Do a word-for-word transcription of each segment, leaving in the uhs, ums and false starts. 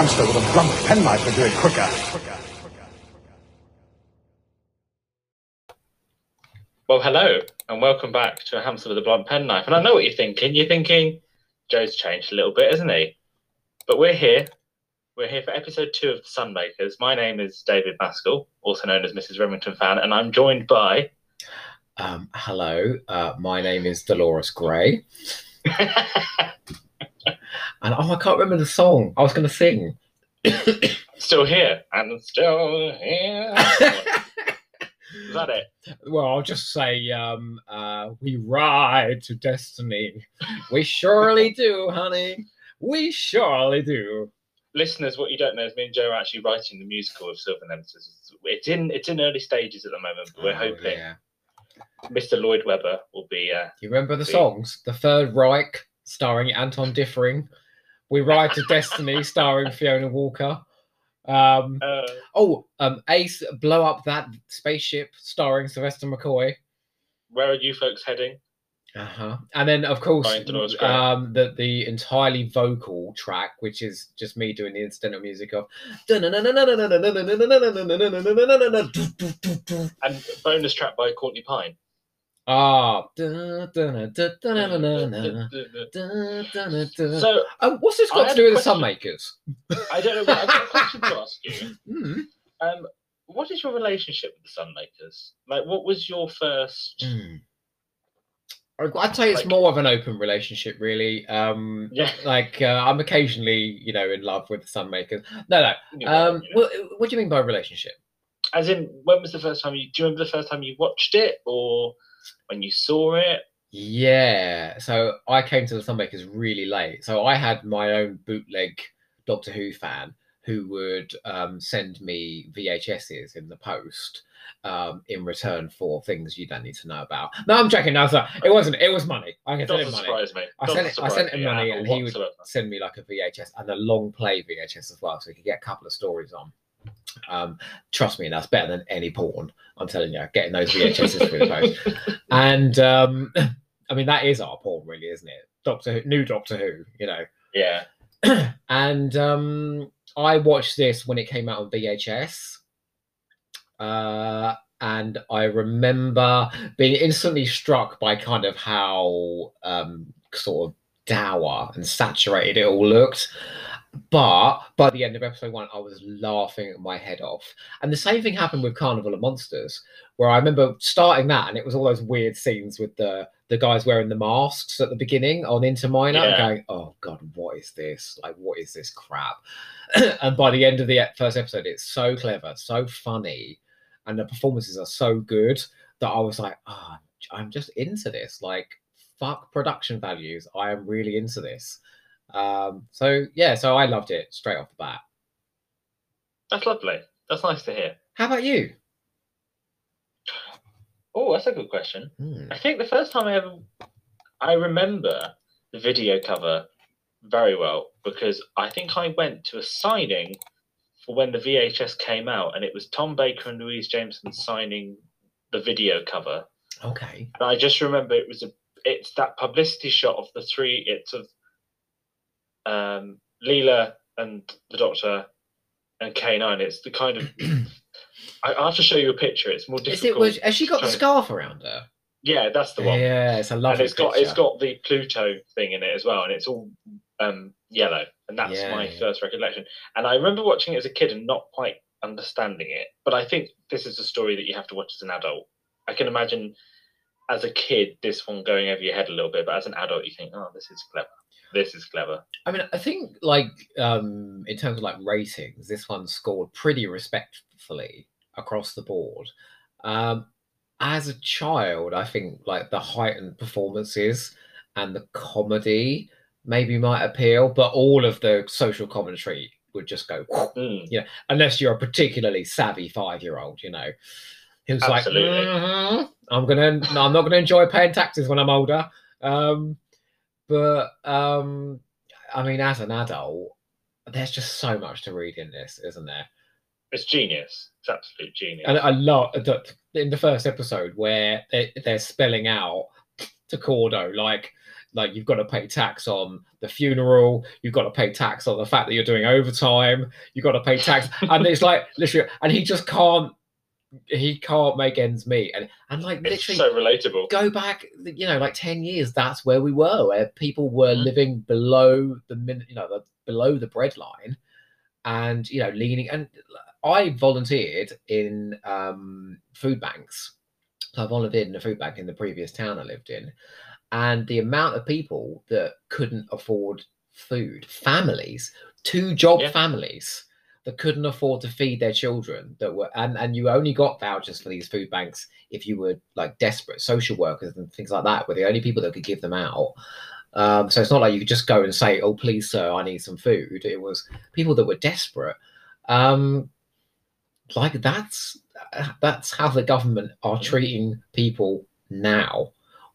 hamster with a blunt pen knife would do it quicker. Well, hello, and welcome back to A Hamster with a Blonde Pen Knife. And I know what you're thinking. You're thinking, Joe's changed a little bit, isn't he? But we're here. We're here for episode two of The Sunmakers. My name is David Maskell, also known as Mrs Remington Fan, and I'm joined by... Um, hello, uh, my name is Dolores Gray. And oh, I can't remember the song I was going to sing. Still here. And still here. Is that it? Well, I'll just say, um, uh, we ride to destiny. We surely do, honey. We surely do. Listeners, what you don't know is me and Joe are actually writing the musical of Silver Nemesis. It's in it's in early stages at the moment, but we're oh, hoping yeah. Mister Lloyd Webber will be... Uh, you remember the be... songs? The Third Reich, starring Anton Diffring. We Ride to Destiny, starring Fiona Walker. Um, uh, oh, um, Ace, Blow Up That Spaceship, starring Sylvester McCoy. Where Are You Folks Heading? Uh-huh. And then, of course, um, the, the entirely vocal track, which is just me doing the incidental music of... And bonus track by Courtney Pine. Ah. So, um, what's this got to do with The Sunmakers? I don't know. I've got a question to ask you. Mm. Um, what is your relationship with The Sunmakers? Like, what was your first? Mm. I'd say it's like... more of an open relationship, really. Um, yeah. Like, uh, I'm occasionally, you know, in love with The Sunmakers. No, no. Um, what, what do you mean by relationship? As in, when was the first time you? Do you remember the first time you watched it, or when you saw it? Yeah, so I came to The Sunmakers really late. So I had my own bootleg Doctor Who fan who would um, send me V H Ses in the post um, in return for things you don't need to know about. No, I'm joking. No, sorry. It wasn't. It was money. I can send him money. Surprise me. I sent, it, I sent him money, and he would send me like a V H S and a long play V H S as well, so he could get a couple of stories on. Um, trust me, that's better than any porn. I'm telling you, getting those V H Ses through the post. And um, I mean, that is our porn, really, isn't it? Doctor Who, new Doctor Who, you know. Yeah. And um, I watched this when it came out on V H S, uh, and I remember being instantly struck by kind of how um, sort of dour and saturated it all looked. But by the end of episode one, I was laughing my head off. And the same thing happened with Carnival of Monsters, where I remember starting that, and it was all those weird scenes with the, the guys wearing the masks at the beginning on Interminor, yeah. Going, oh, God, what is this? Like, what is this crap? And by the end of the first episode, it's so clever, so funny, and the performances are so good that I was like, oh, I'm just into this. Like, fuck production values. I am really into this. Um, so yeah, so I loved it straight off the bat. That's lovely. That's nice to hear. How about you? Oh, that's a good question. Mm. I think the first time I ever, I remember the video cover very well because I think I went to a signing for when the V H S came out, and it was Tom Baker and Louise Jameson signing the video cover. Okay. And I just remember it was a, it's that publicity shot of the three, it's of um Leela and the Doctor and K nine. It's the kind of I, I'll have to show you a picture. It's more difficult. It, was, has she got the scarf to... around her? Yeah, that's the one. Yeah, it's a lovely. And it's got picture. It's got the Pluto thing in it as well, and it's all um yellow. And that's yeah, my yeah. first recollection. And I remember watching it as a kid and not quite understanding it. But I think this is a story that you have to watch as an adult. I can imagine as a kid this one going over your head a little bit, but as an adult you think, oh, this is clever. This is clever. I mean, I think, like, um, in terms of, like, ratings, this one scored pretty respectfully across the board. Um, as a child, I think, like, the heightened performances and the comedy maybe might appeal, but all of the social commentary would just go, mm. you know, unless you're a particularly savvy five-year-old, you know, who's Absolutely. like, mm-hmm, I'm gonna, I'm not going to enjoy paying taxes when I'm older. Um But, um, I mean, as an adult, there's just so much to read in this, isn't there? It's genius. It's absolute genius. And I love, in the first episode, where they're spelling out to Cordo, like, Like, you've got to pay tax on the funeral, you've got to pay tax on the fact that you're doing overtime, you've got to pay tax. And it's like, literally, and he just can't, he can't make ends meet. And, and like, it's literally so relatable. Go back, you know, like ten years, that's where we were, where people were mm-hmm. living below the, min, you know, the, below the breadline, and, you know, leaning. And I volunteered in um, food banks. So I volunteered in a food bank in the previous town I lived in. And the amount of people that couldn't afford food, families, two job yeah. families that couldn't afford to feed their children, that were, and, and you only got vouchers for these food banks if you were like desperate. Social workers and things like that were the only people that could give them out. Um, so it's not like you could just go and say, oh, please, sir, I need some food. It was people that were desperate. Um, like that's, that's how the government are treating people now.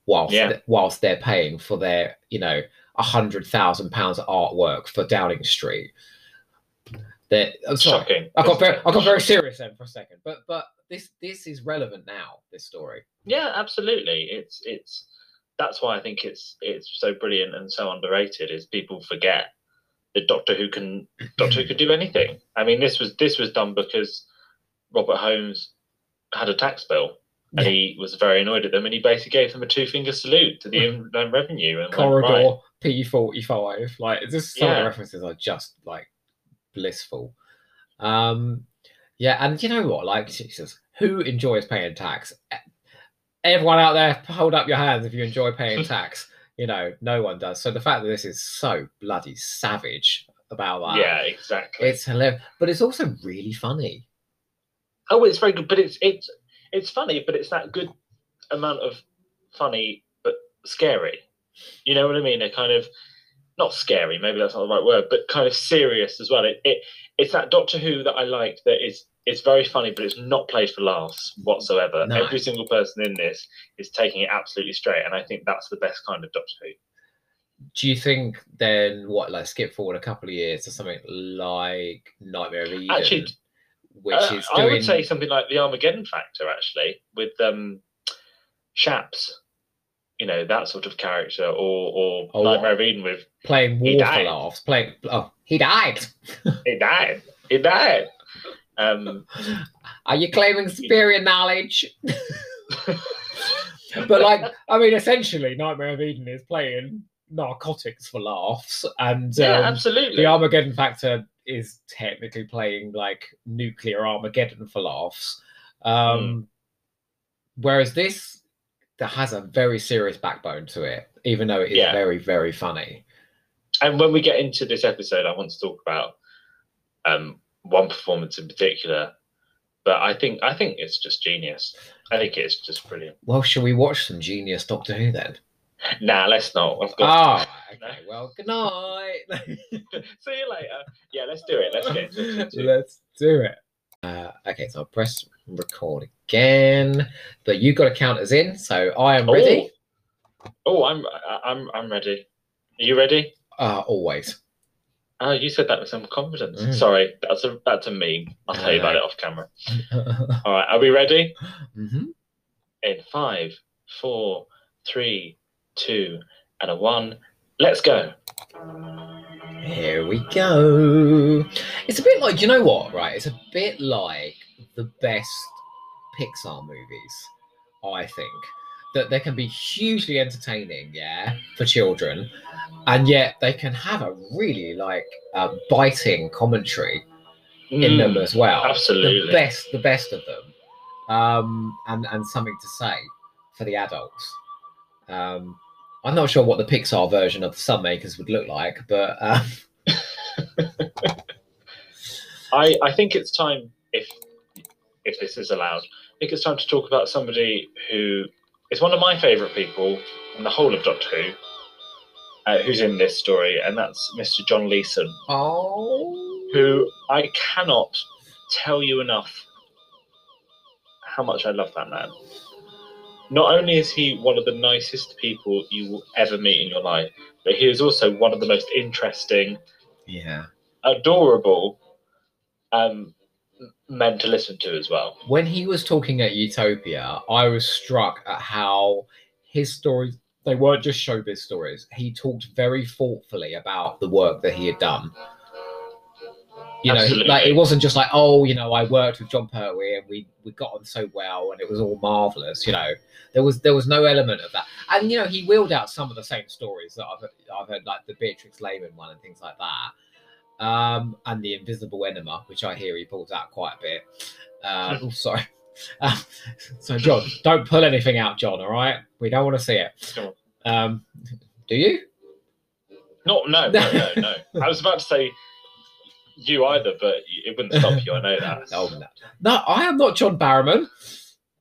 Whilst, yeah. th- whilst they're paying for their, you know, one hundred thousand pounds of artwork for Downing Street. They're, I'm sorry, shocking. I got very, I got very serious then for a second. But but this this is relevant now, this story. Yeah, absolutely. It's it's that's why I think it's it's so brilliant and so underrated, is people forget that Doctor Who can Doctor Who could do anything. I mean, this was this was done because Robert Holmes had a tax bill. And he was very annoyed at them, and he basically gave them a two-finger salute to the inland revenue. And Corridor went, right. P forty-five. Like, just some yeah. of the references are just, like, blissful. Um, yeah, and you know what? Like, Jesus, who enjoys paying tax? Everyone out there, hold up your hands if you enjoy paying tax. You know, no one does. So the fact that this is so bloody savage about that. Yeah, exactly. It's hilarious. But it's also really funny. Oh, it's very good, but it's it's... It's funny, but it's that good amount of funny, but scary. You know what I mean? A kind of, not scary, maybe that's not the right word, but kind of serious as well. It, it It's that Doctor Who that I like, that is it's very funny, but it's not played for laughs whatsoever. No. Every single person in this is taking it absolutely straight, and I think that's the best kind of Doctor Who. Do you think then, what, like skip forward a couple of years to something like Nightmare of Eden? Actually, Which uh, is doing... I would say something like the Armageddon Factor, actually, with um, Shaps, you know, that sort of character, or, or oh, Nightmare of Eden with playing war for laughs, playing oh, he died, he died, he died. Um, Are you claiming superior knowledge? But like, I mean, essentially, Nightmare of Eden is playing narcotics for laughs, and yeah, um, absolutely, the Armageddon Factor is technically playing like nuclear Armageddon for laughs. Um, mm. Whereas this, that has a very serious backbone to it, even though it is yeah. very, very funny. And when we get into this episode, I want to talk about um, one performance in particular, but I think, I think it's just genius. I think it's just brilliant. Well, shall we watch some genius Doctor Who then? Nah, let's not. I've got oh, to... okay. Well, good night. See you later. Yeah, let's do it. Let's get into it. Let's do it. Uh, okay, so I'll press record again. But you've got to count us in, so I am ready. Oh, I'm I'm I'm ready. Are you ready? Uh always. Oh, you said that with some confidence. Mm. Sorry, that's a that's a meme. I'll tell you about it off camera. All right, are we ready? Mm-hmm. In five, four, three, two and a one. Let's go. Here we go. It's a bit like, you know what, right? It's a bit like the best Pixar movies, I think. That they can be hugely entertaining, yeah, for children, and yet they can have a really, like, uh, biting commentary mm, in them as well. Absolutely. The best, the best of them. Um, and, and something to say for the adults. Um, I'm not sure what the Pixar version of The Sunmakers would look like, but um... I I think it's time, if if this is allowed, I think it's time to talk about somebody who is one of my favourite people in the whole of Doctor Who, uh, who's in this story, and that's Mister John Leeson. Oh, who I cannot tell you enough how much I love that man. Not only is he one of the nicest people you will ever meet in your life, but he is also one of the most interesting, yeah, adorable um, men to listen to as well. When he was talking at Utopia, I was struck at how his stories they weren't just showbiz stories. He talked very thoughtfully about the work that he had done. You know, he, like, it wasn't just like, oh, you know, I worked with John Pertwee and we, we got on so well and it was all marvellous. You know, there was there was no element of that. And, you know, he wheeled out some of the same stories that I've, I've heard, like the Beatrix Lehman one and things like that. Um, and the Invisible Enema, which I hear he pulls out quite a bit. Uh, oh, sorry. Uh, so, John, don't pull anything out, John, all right? We don't want to see it. Um, do you? Not, no, no, no, no. I was about to say... You either, but it wouldn't stop you. I know that. no, no, no, I am not John Barrowman.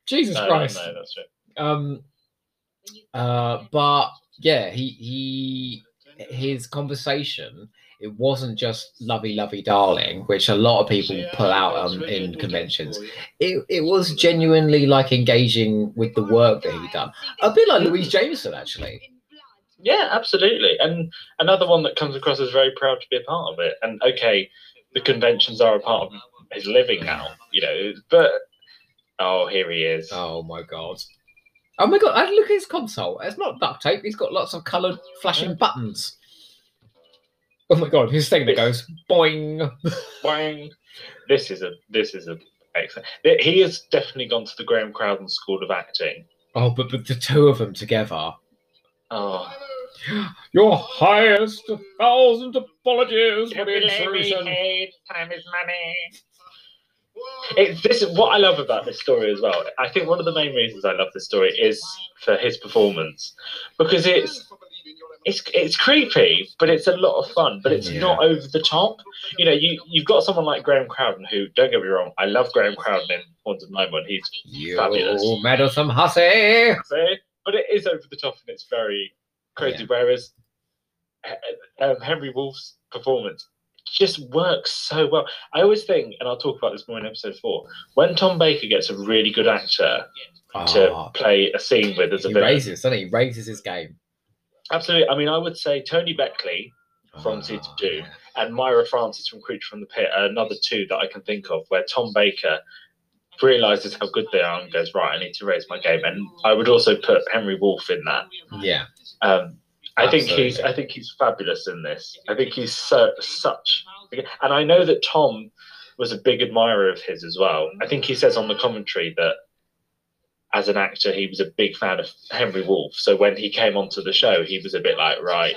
Jesus no, Christ. No, no, that's right. Um, uh, but yeah, he he his conversation. It wasn't just lovey, lovey, darling, which a lot of people pull out um, in conventions. It it was genuinely like engaging with the work that he'd done. A bit like Louise Jameson, actually. Yeah, absolutely. And another one that comes across as very proud to be a part of it. And okay, the conventions are a part of his living now, you know, but oh, here he is. Oh my God. Oh my God. I look at his console. It's not duct tape. He's got lots of coloured flashing yeah. buttons. Oh my God. His thing that goes boing. Boing. This is a, this is a, excellent. He has definitely gone to the Graham Crowden School of Acting. Oh, but, but the two of them together. Oh. Your highest of thousand apologies for the intrusion. Time is money. It, this is what I love about this story as well. I think one of the main reasons I love this story is for his performance, because it's it's it's creepy, but it's a lot of fun. But it's yeah. not over the top. You know, you you've got someone like Graham Crowden, who, don't get me wrong, I love Graham Crowden in Haunted Nightmare. He's you fabulous. You meddlesome hussy. See? But it is over the top and it's very crazy. Yeah. Whereas um, Henry Wolf's performance just works so well. I always think, and I'll talk about this more in episode four, when Tom Baker gets a really good actor oh, to play a scene with as a villain. Raises, doesn't he? He raises his game. Absolutely. I mean, I would say Tony Beckley from oh, Seeds of Doom and Myra Francis from Creature from the Pit are another two that I can think of where Tom Baker realises how good they are and goes, right, I need to raise my game. And I would also put Henry Wolfe in that. Yeah. Um, I Absolutely. think he's I think he's fabulous in this. I think he's so such and I know that Tom was a big admirer of his as well. I think he says on the commentary that as an actor he was a big fan of Henry Wolfe. So when he came onto the show he was a bit like, right,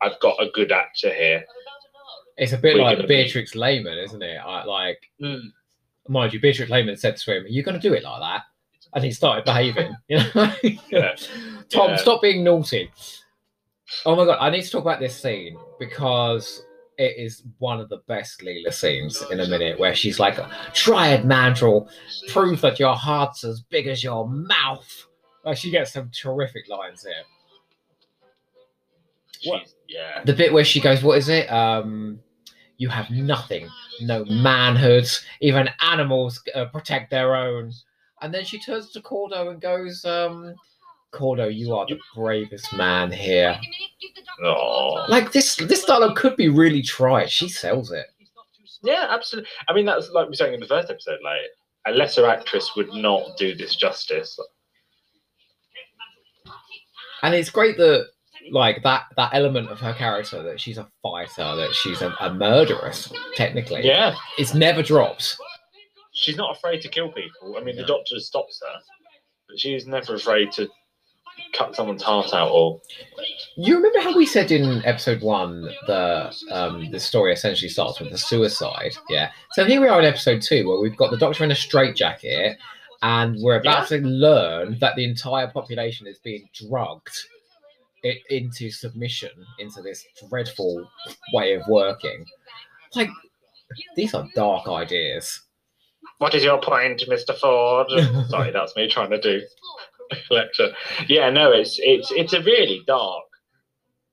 I've got a good actor here. It's a bit We're like Beatrix be... Lehman, isn't it? I, like mm. Mind you, Beatrix Lehman said to him, are you going to do it like that? And he started behaving. You know? yeah. Tom, yeah. stop being naughty. Oh, my God. I need to talk about this scene because it is one of the best Leela scenes in a minute where she's like, Triad Mandrel, prove that your heart's as big as your mouth. Like, she gets some terrific lines here. What? Yeah. The bit where she goes, what is it? Um... You have nothing, no manhood, even animals uh, protect their own. And then she turns to Cordo and goes, um, Cordo, you are the bravest man here. Aww. Like, this this dialogue could be really tried. She sells it. Yeah, absolutely. I mean, that's like we were saying in the first episode, like, a lesser actress would not do this justice. And it's great that like that that element of her character, that she's a fighter, that she's a, a murderess technically, yeah it's never dropped. She's not afraid to kill people. I mean, no. The doctor stops her, but she's never afraid to cut someone's heart out. Or you remember how we said in episode one the um the story essentially starts with a suicide? Yeah so here we are in episode two where we've got the doctor in a straitjacket and we're about yeah. to learn that the entire population is being drugged It into submission, into this dreadful way of working. Like, these are dark ideas. What is your point, Mister Ford? Sorry, that's me trying to do a lecture. Yeah, no, it's it's it's a really dark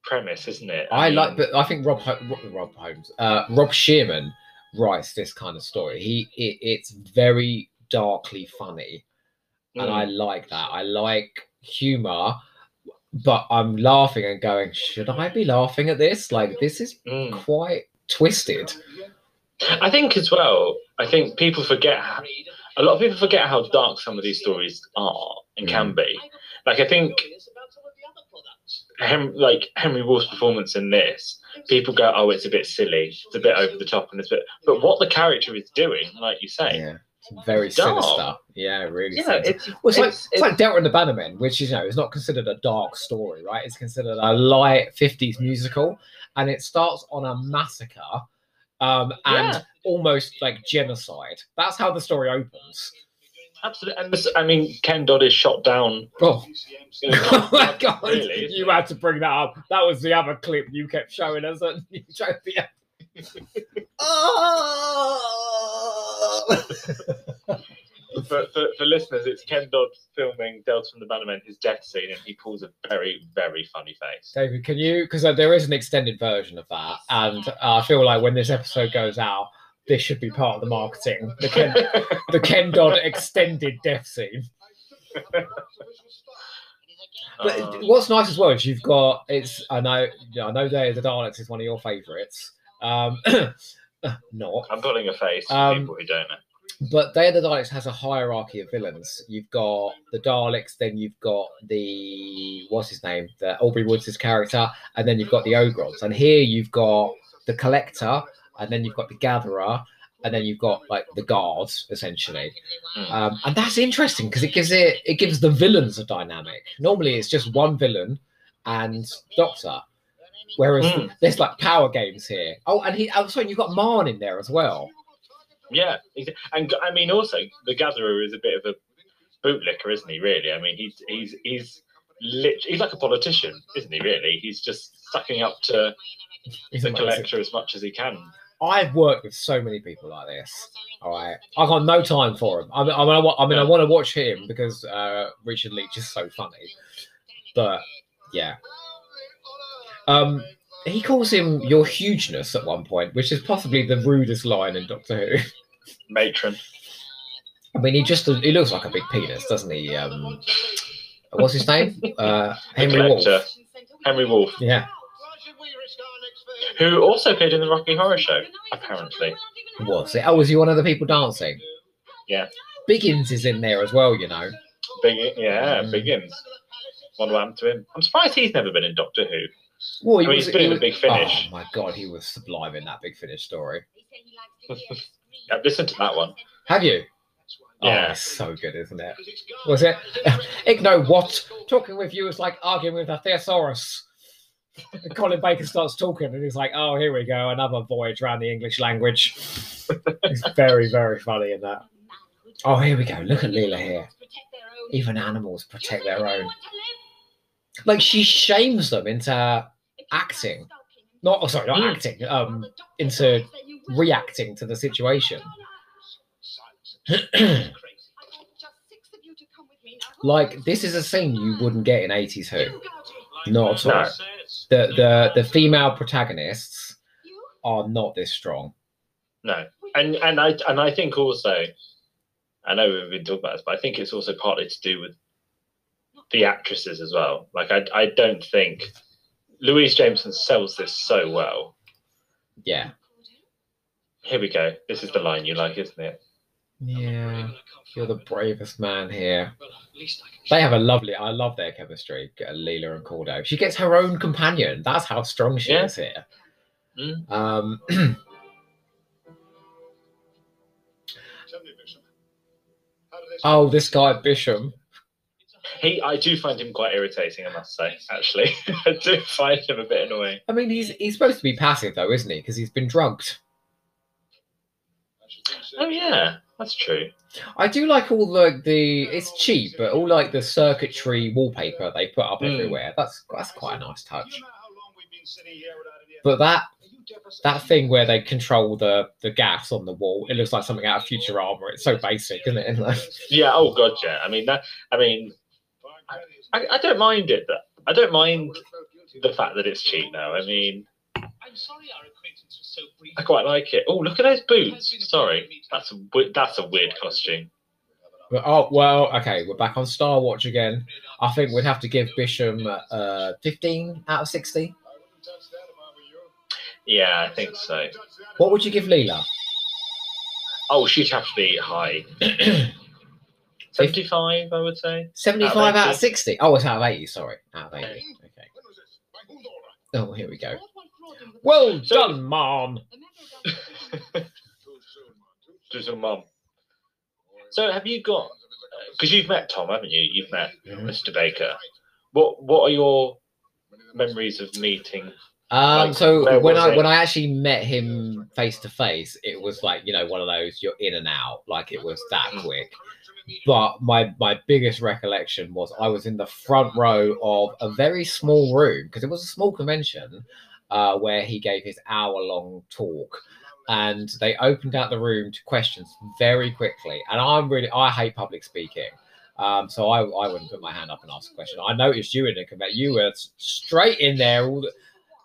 premise, isn't it? I, I mean, like, but I think Rob Rob, Rob Holmes, uh, Rob Shearman writes this kind of story. He it, it's very darkly funny, mm. and I like that. I like humour. But I'm laughing and going, should I be laughing at this? Like, this is mm. quite twisted. I think as well, I think people forget, how, a lot of people forget how dark some of these stories are and mm. can be. Like, I think Hem, like Henry Wolfe's performance in this, people go, oh, it's a bit silly, it's a bit over the top, and it's a bit. But what the character is doing, like you say, yeah, it's very it's sinister. Dark. Yeah, really. Yeah, sinister. It's, well, it's, it's, like, it's, it's like Delta and the Bannermen, which is, you know, is not considered a dark story, right? It's considered a light fifties musical, and it starts on a massacre, um, and yeah. almost like genocide. That's how the story opens. Absolutely, and this, I mean, Ken Dodd is shot down. Oh, oh my God! Really, you had to bring that up. That was the other clip you kept showing us. You showed the oh. for, for, for listeners, it's Ken Dodd filming Delta from the Bannermen, his death scene, and he pulls a very, very funny face. David, can you? Because there is an extended version of that, and I feel like when this episode goes out, this should be part of the marketing. The Ken, the Ken Dodd extended death scene. But um, what's nice as well is you've got it's. I know. I know. Day of the Daleks is one of your favourites. Um, not. I'm pulling a face. Um, people who don't know. But Day of the Daleks has a hierarchy of villains. You've got the Daleks, then you've got the what's his name, the Aubrey Woods' character, and then you've got the Ogrons. And here you've got the Collector. And then you've got the Gatherer, and then you've got like the guards, essentially. Mm. Um, and that's interesting because it gives it it gives the villains a dynamic. Normally, it's just one villain and Doctor, whereas mm. there's like power games here. Oh, and he, I'm sorry, you've got Marn in there as well. Yeah, and I mean, also the Gatherer is a bit of a bootlicker, isn't he? Really, I mean, he's he's he's lit- he's like a politician, isn't he? Really, he's just sucking up to he's the amazing. Collector as much as he can. I've worked with so many people like this. All right, I got no time for him. I mean, I, mean, I, mean, I want to watch him because uh, Richard Leach is so funny. But yeah, um, he calls him "your hugeness" at one point, which is possibly the rudest line in Doctor Who. Matron. I mean, he just—he looks like a big penis, doesn't he? Um, what's his name? Uh, Henry Wolfe. Henry Wolfe. Yeah. Who also appeared in the Rocky Horror Show, apparently. Was it? Oh, was he one of the people dancing? Yeah. Biggins is in there as well, you know. Big, yeah, um, Biggins. What happened to him? I'm surprised he's never been in Doctor Who. Well, he I mean, was, he's been he in was, a Big Finish. Oh, my God, he was sublime in that Big Finish story. I've listened to that one. Have you? Yeah. Oh, it's so good, isn't it? Was it? Igno, what? Talking with you is like arguing with a thesaurus. And Colin Baker starts talking and he's like, oh, here we go, another voyage around the English language. It's very, very funny in that. Oh, here we go. Look at Leela here. Even animals protect their own. Like, she shames them into acting. Not, oh, sorry, not mm. acting. Um, into reacting to the situation. Like, this is a scene you wouldn't get in eighties Who. Not at all. No. The, the the female protagonists are not this strong. No, and and I and I think also, I know we've been talking about this, but I think it's also partly to do with the actresses as well. Like I I don't think Louise Jameson sells this so well. Yeah. Here we go. This is the line you like, isn't it? Yeah, you're the bravest man here. They have a lovely, I love their chemistry, Leela and Cordo. She gets her own companion. That's how strong she yeah. is here. Mm. Um, oh, this guy Bisham. He, I do find him quite irritating, I must say, actually. I do find him a bit annoying. I mean, he's he's supposed to be passive, though, isn't he? Because he's been drugged. Oh, yeah. That's true. I do like all the, the it's cheap, but all like the circuitry wallpaper they put up mm. everywhere. That's that's quite a nice touch. But that that thing where they control the, the gas on the wall, it looks like something out of Futurama. It's so basic, isn't it? Yeah. Oh God, yeah. I mean that. I mean, I, I don't mind it. That I don't mind the fact that it's cheap now. I mean. I'm sorry, our acquaintance was so brief. I quite like it. Oh, look at those boots. Sorry, that's a that's a weird costume. Oh well, okay, we're back on Star Watch again. I think we'd have to give Bisham uh, fifteen out of sixty. Yeah, I think so. What would you give Leela? Oh, she'd have to be high. seventy-five, I would say. Seventy-five out of, out of sixty. Oh, it's out of eighty. Sorry, out of eighty. Okay. Oh, here we go. Well so, done, Mom. Too soon, Mom. So have you got, because you've met Tom, haven't you? You've met yeah. Mister Baker. What What are your memories of meeting? Um, like, so when I it? when I actually met him face to face, it was like, you know, one of those you're in and out, like it was that quick. But my my biggest recollection was I was in the front row of a very small room, because it was a small convention uh, where he gave his hour long talk, and they opened out the room to questions very quickly. And I'm really I hate public speaking. Um, so I, I wouldn't put my hand up and ask a question. I noticed you in the convention. You were straight in there. All the,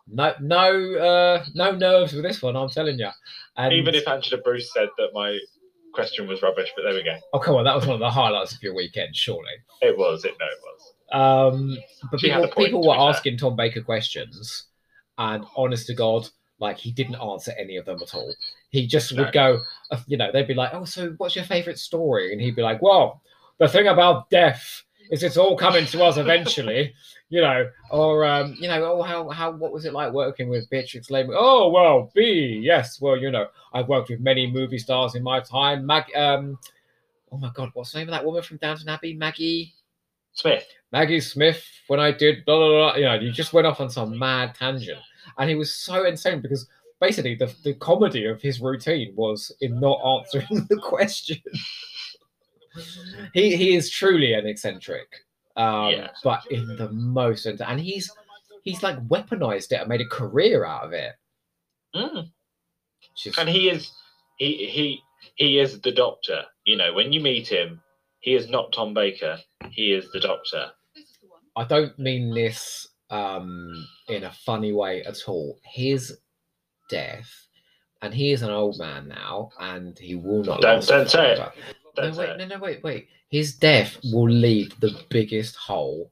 no, no, uh, no nerves with this one. I'm telling you. And even if Angela Bruce said that my question was rubbish, but there we go. Oh come on, that was one of the highlights of your weekend, surely. It was. It no, it was. Um, but she people, point, people were asking Tom Baker questions, and honest to God, like he didn't answer any of them at all. He just no. would go, you know, they'd be like, "Oh, so what's your favourite story?" And he'd be like, "Well, the thing about death is it's all coming to us eventually." You know, or, um, you know, oh, how, how, what was it like working with Beatrix Lehman? Oh, well, B, yes. Well, you know, I've worked with many movie stars in my time. Mag, um, oh my God, what's the name of that woman from Downton Abbey? Maggie Smith. Maggie Smith, when I did, blah, blah, blah. You know, you just went off on some mad tangent. And he was so insane because basically the, the comedy of his routine was in not answering the question. he, he is truly an eccentric. Um, yeah. But in the most, and he's he's like weaponized it and made a career out of it. Mm. Just... And he is he he he is the doctor. You know, when you meet him, he is not Tom Baker. He is the doctor. I don't mean this um, in a funny way at all. His death, and he is an old man now, and he will not. Don't don't say it. No, wait, no, no, wait, wait. His death will leave the biggest hole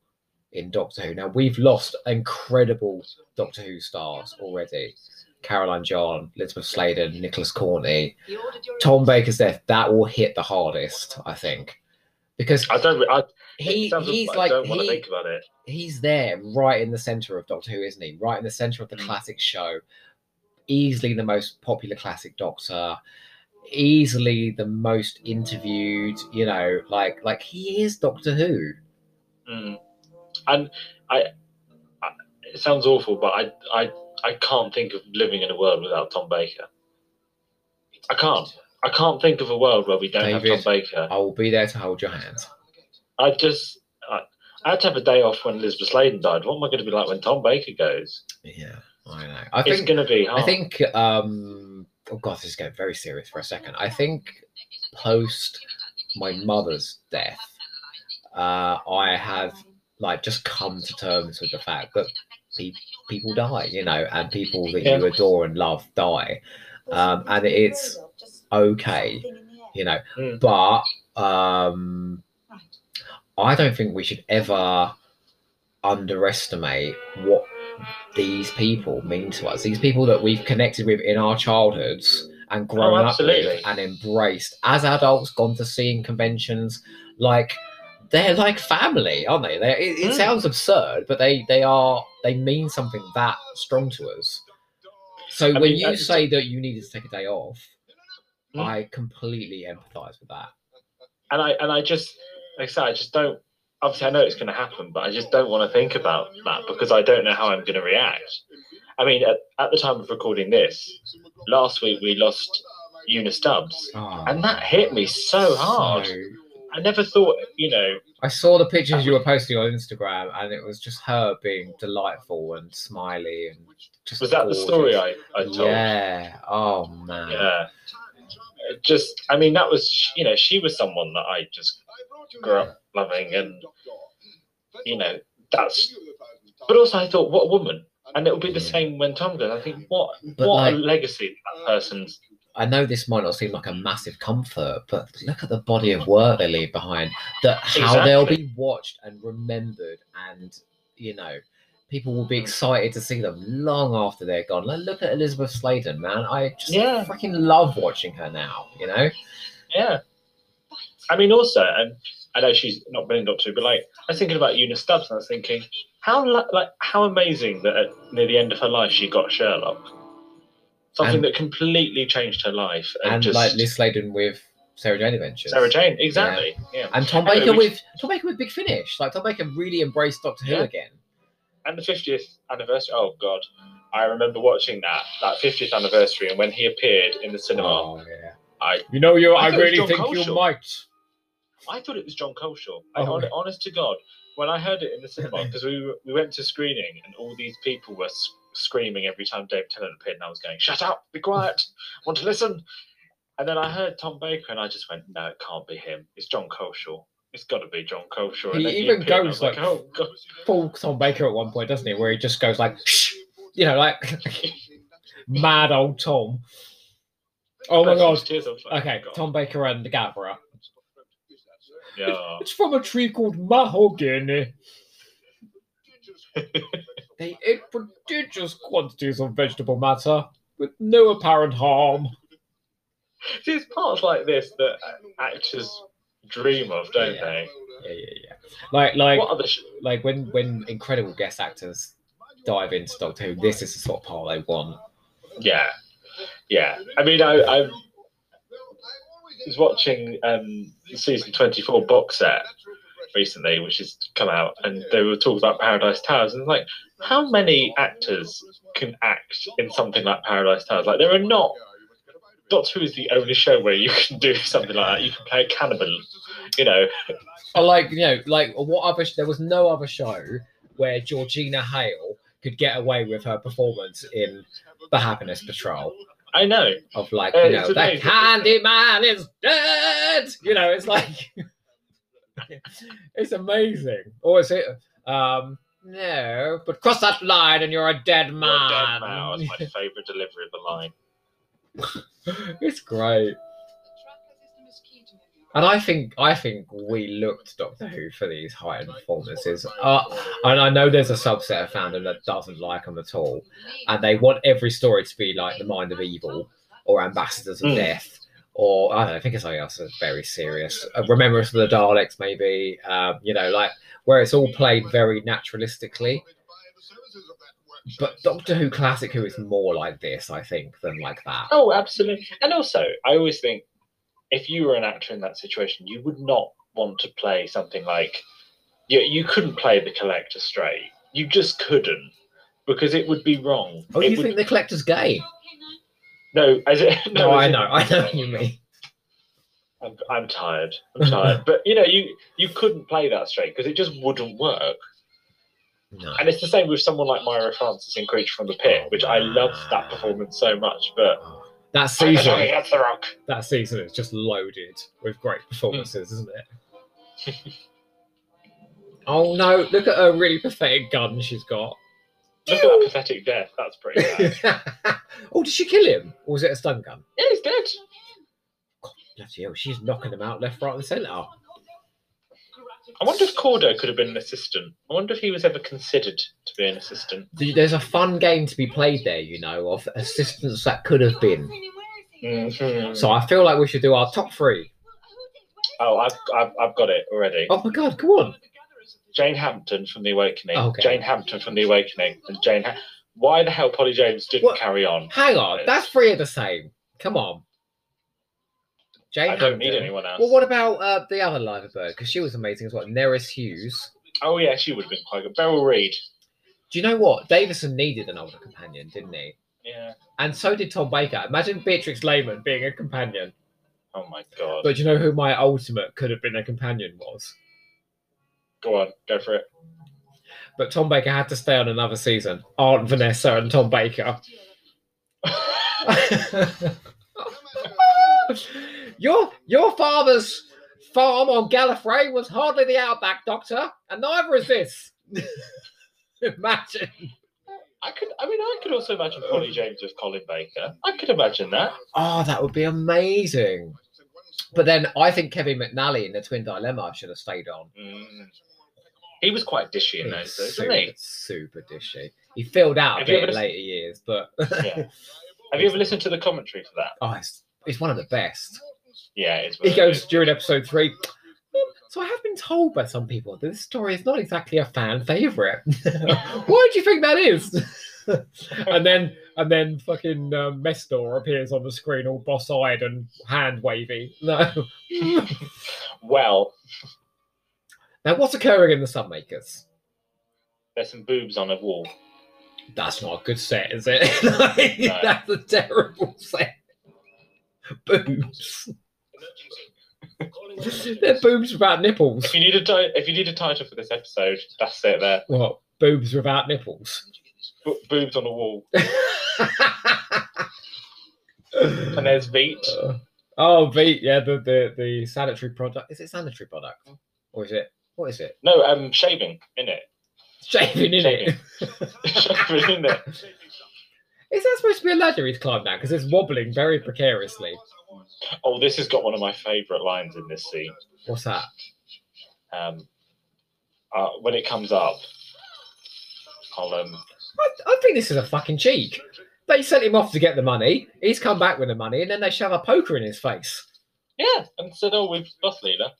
in Doctor Who. Now, we've lost incredible Doctor Who stars already. Caroline John, Elizabeth Sladen, Nicholas Courtney. Tom Baker's death, that will hit the hardest, I think. Because I don't, I, he, he's like, like I don't want he, to think about it. He's there right in the centre of Doctor Who, isn't he? Right in the centre of the classic show. Easily the most popular classic Doctor. Easily the most interviewed, you know, like like he is Doctor Who. Mm. And I, I, it sounds awful, but I, I I can't think of living in a world without Tom Baker. I can't. I can't think of a world where we don't David, have Tom Baker. I will be there to hold your hand. I just, I, I had to have a day off when Elizabeth Sladen died. What am I going to be like when Tom Baker goes? Yeah, I know. I it's going to be hard. I think... Um, Oh, God, this is getting very serious for a second. I think post my mother's death, uh, I have like just come to terms with the fact that pe people die, you know, and people that you adore and love die. Um, and it's okay, you know. Mm. But um, I don't think we should ever underestimate what these people mean to us, these people that we've connected with in our childhoods and grown oh, up with and embraced as adults, gone to seeing conventions, like they're like family, aren't they? They're, it, it mm. sounds absurd, but they they are they mean something that strong to us. So I when mean, you say that you needed to take a day off, mm. I completely empathize with that. And I and I just like I said, I just don't. Obviously, I know it's going to happen, but I just don't want to think about that because I don't know how I'm going to react. I mean, at, at the time of recording this, last week we lost Una Stubbs, oh, and that hit me so hard. So... I never thought, you know... I saw the pictures you were posting on Instagram, and it was just her being delightful and smiley. And just was that gorgeous. The story I, I told? Yeah. Oh, man. Yeah. Just, I mean, that was, you know, she was someone that I just... grew up loving, and you know that's. But also, I thought, what a woman, and it will be the same when Tom goes. I think what but what like, a legacy that person's. I know this might not seem like a massive comfort, but look at the body of work they leave behind. That how exactly. they'll be watched and remembered, and you know, people will be excited to see them long after they're gone. Like, look at Elizabeth Sladen, man. I just yeah. freaking love watching her now. You know. Yeah. I mean, also, and I know she's not been in Doctor Who, but like, I was thinking about Una Stubbs, and I was thinking, How like how amazing that at, near the end of her life she got Sherlock, something and, that completely changed her life, and, and just, like Liz Sladen with Sarah Jane Adventures. Sarah Jane, exactly. Yeah, yeah. And Tom Baker anyway, with we... Tom Baker with Big Finish. Like Tom Baker really embraced Doctor yeah. Who again. And the fiftieth anniversary. Oh God, I remember watching that that fiftieth anniversary, and when he appeared in the cinema, oh, yeah. I you know you I, I really think Coleshaw. You might. I thought it was John Coleshaw. I, oh, honest to God. When I heard it in the cinema, because we were, we went to screening and all these people were sc- screaming every time David Tennant appeared, and I was going, "Shut up, be quiet, I want to listen." And then I heard Tom Baker, and I just went, "No, it can't be him. It's John Coleshaw. It's got to be John Coleshaw." He even he appeared, goes like, like "Oh God!" Full Tom Baker at one point, doesn't he? Where he just goes like, you know, like mad old Tom. Oh my God! Okay, Tom Baker and the Gatherer. Yeah. It's from a tree called mahogany. They ate prodigious quantities of vegetable matter with no apparent harm. There's parts like this that actors dream of, don't yeah. they? Yeah, yeah, yeah. Like, like, what other sh- like when, when incredible guest actors dive into Doctor Who, this is the sort of part they want. Yeah, yeah. I mean, I... I was watching um, the season twenty-four box set recently, which has come out, and they were talking about Paradise Towers, and like, how many actors can act in something like Paradise Towers? Like, there are not. Doctor Who is the only show where you can do something like that. You can play a cannibal, you know. Or like, you know, like what other? There was no other show where Georgina Hale could get away with her performance in The Happiness Patrol. I know. Of like, uh, you know, that candy man is dead! You know, it's like... it's amazing. Or is it... Um, no, but cross that line and you're a dead man. You're a dead man. That's my favourite delivery of the line. It's great. And I think I think we looked Doctor Who for these high-end performances. Uh, and I know there's a subset of fandom that doesn't like them at all. And they want every story to be like The Mind of Evil or Ambassadors of mm. Death. Or, I don't know, I think it's something else that's very serious. Uh, Remembrance of the Daleks, maybe. Um, you know, like, where it's all played very naturalistically. But Doctor Who Classic Who is more like this, I think, than like that. Oh, absolutely. And also, I always think, if you were an actor in that situation, you would not want to play something like... You, you couldn't play The Collector straight. You just couldn't, because it would be wrong. Oh, it you would... think The Collector's gay? No, as it, no, no as I know. It, I know what you mean. I'm, I'm tired. I'm tired. But, you know, you, you couldn't play that straight, because it just wouldn't work. No. And it's the same with someone like Myra Francis in Creature from the Pit, which I loved that performance so much, but... That season, the rock. that season is just loaded with great performances, mm. isn't it? Oh no, look at her really pathetic gun she's got. Look Ew. at that pathetic death, that's pretty bad. Oh, did she kill him? Or was it a stun gun? Yeah, he's dead. God, bloody hell, she's knocking him out left, right and centre. I wonder if Cordo could have been an assistant. I wonder if he was ever considered to be an assistant. There's a fun game to be played there, you know, of assistants that could have been. Mm-hmm. So I feel like we should do our top three. Oh, I've, I've, I've got it already. Oh, my God, come on. Jane Hampton from The Awakening. Oh, okay. Jane Hampton from The Awakening. And Jane. Ha- Why the hell Polly James didn't what? carry on? Hang on, that's three of the same. Come on. Jane I don't Hampton. need anyone else. Well, what about uh, the other Liver Bird? Because she was amazing as well. Nerys Hughes. Oh, yeah, she would have been quite good. Beryl Reed. Do you know what? Davison needed an older companion, didn't he? Yeah. And so did Tom Baker. Imagine Beatrix Lehman being a companion. Oh, my God. But do you know who my ultimate could have been a companion was? Go on, go for it. But Tom Baker had to stay on another season. Aunt Vanessa and Tom Baker. Your your father's farm on Gallifrey was hardly the outback, Doctor, and neither is this. Imagine. I could. I mean, I could also imagine Polly James with Colin Baker. I could imagine that. Oh, that would be amazing. But then I think Kevin McNally in The Twin Dilemma should have stayed on. Mm. He was quite dishy in those, wasn't he? Super dishy. He filled out a bit in later years, but yeah. Have you ever listened to the commentary for that? Oh, it's, it's one of the best. Yeah, it's he goes during episode three. So I have been told by some people that this story is not exactly a fan favourite. Why do you think that is? and then and then fucking uh, Mestor appears on the screen all boss-eyed and hand-wavy. No. Well. Now, what's occurring in The Sunmakers? There's some boobs on a wall. That's not a good set, is it? like, no. That's a terrible set. Boobs. They're boobs without nipples. If you need a di- if you need a title for this episode, that's it. There. What? Boobs without nipples. Bo- boobs on a wall. And there's Veet. Uh, oh, Veet. Yeah, the, the the sanitary product. Is it sanitary product or is it? What is it? No, um, shaving in it. Shaving in shaving. it. Shaving in it. Is that supposed to be a ladder he's climbed down? Because it's wobbling very precariously. Oh, this has got one of my favourite lines in this scene. What's that? Um, uh, when it comes up, I'll, um... I, I think this is a fucking cheek. They sent him off to get the money. He's come back with the money, and then they shove a poker in his face. Yeah, and said, "Oh, we've lost Leela."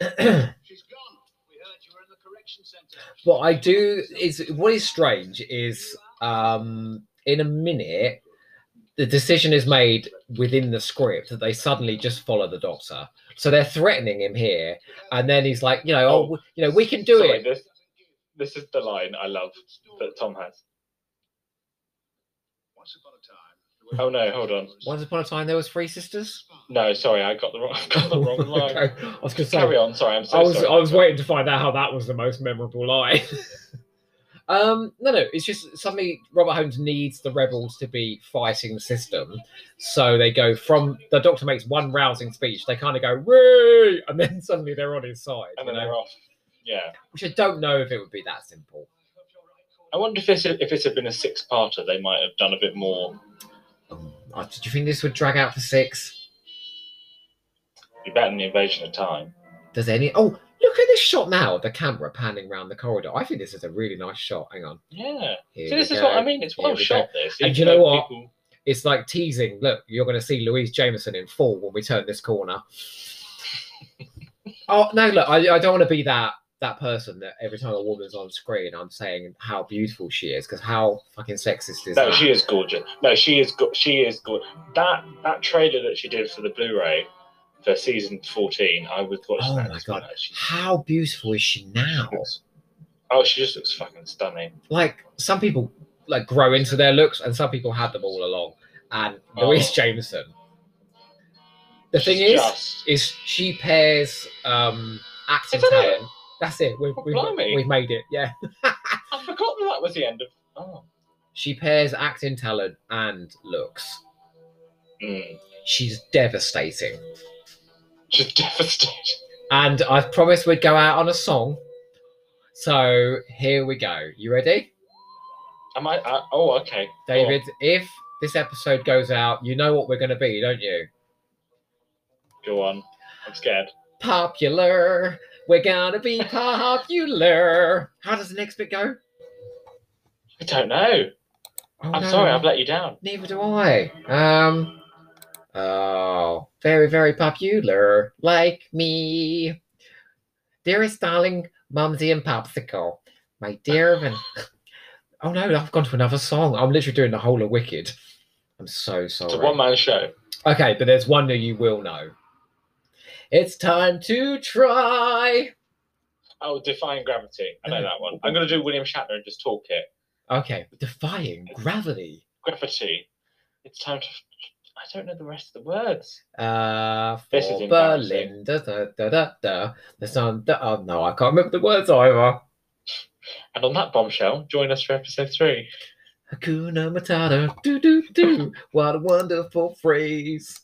She's gone. We heard you were in the correction centre. What I do is, what is strange is, um, in a minute. The decision is made within the script that they suddenly just follow the doctor. So they're threatening him here. And then he's like, you know, oh, oh you know, we can do sorry, it. This, this is the line I love that Tom has. Once upon a time. Oh, no, hold on. Once upon a time, there was three sisters? No, sorry, I got the wrong, I got the wrong line. Okay. I was gonna say, Carry on, sorry, I'm so I was, sorry. I was waiting to find out how that was the most memorable line. Um, no, no, it's just suddenly Robert Holmes needs the rebels to be fighting the system. So they go from, the doctor makes one rousing speech, they kind of go, woo, and then suddenly they're on his side. And then know? they're off, yeah. Which I don't know if it would be that simple. I wonder if this, if this had been a six-parter, they might have done a bit more. Um, do you think this would drag out for six? It'd be better than the invasion of time. Does any... Oh! Look at this shot now, the camera panning round the corridor. I think this is a really nice shot. Hang on. Yeah. Here so this is go. what I mean. It's well shot, go. this. And you know what? People... It's like teasing. Look, you're going to see Louise Jameson in full when we turn this corner. oh, no, look, I, I don't want to be that that person that every time a woman's on screen, I'm saying how beautiful she is, because how fucking sexist is no, that? No, she is gorgeous. No, she is, go- she is gorgeous. That, that trailer that she did for the Blu-ray... For season fourteen, I would watch oh that. Oh my god! She... How beautiful is she now? She looks... Oh, she just looks fucking stunning. Like some people, like grow into their looks, and some people had them all along. And oh. Louise Jameson. The She's thing is, just... is she pairs um, acting talent. It? That's it. We've, oh, we've, we've made it. Yeah. I forgot that was the end of. Oh. She pairs acting talent and looks. Mm. She's devastating. Just devastated. And I promised we'd go out on a song. So here we go. You ready? Am I? Uh, oh, okay. David, oh. If this episode goes out, you know what we're going to be, don't you? Go on. I'm scared. Popular. We're going to be popular. How does the next bit go? I don't know. Oh, I'm no. sorry. I've let you down. Neither do I. Um... Oh, very, very popular, like me. Dearest darling, Mumsy and Popsicle, my dear... Van- oh no, I've gone to another song. I'm literally doing the whole of Wicked. I'm so sorry. It's a one-man show. Okay, but there's one that you will know. It's time to try. Oh, Defying Gravity. I know that one. I'm going to do William Shatner and just talk it. Okay, Defying Gravity. Gravity. It's time to... I don't know the rest of the words. Uh, this is Berlin. Da, da, da, da, da. The sun, da, oh, no, I can't remember the words either. And on that bombshell, join us for episode three. Hakuna Matata. Do, do, do. What a wonderful phrase.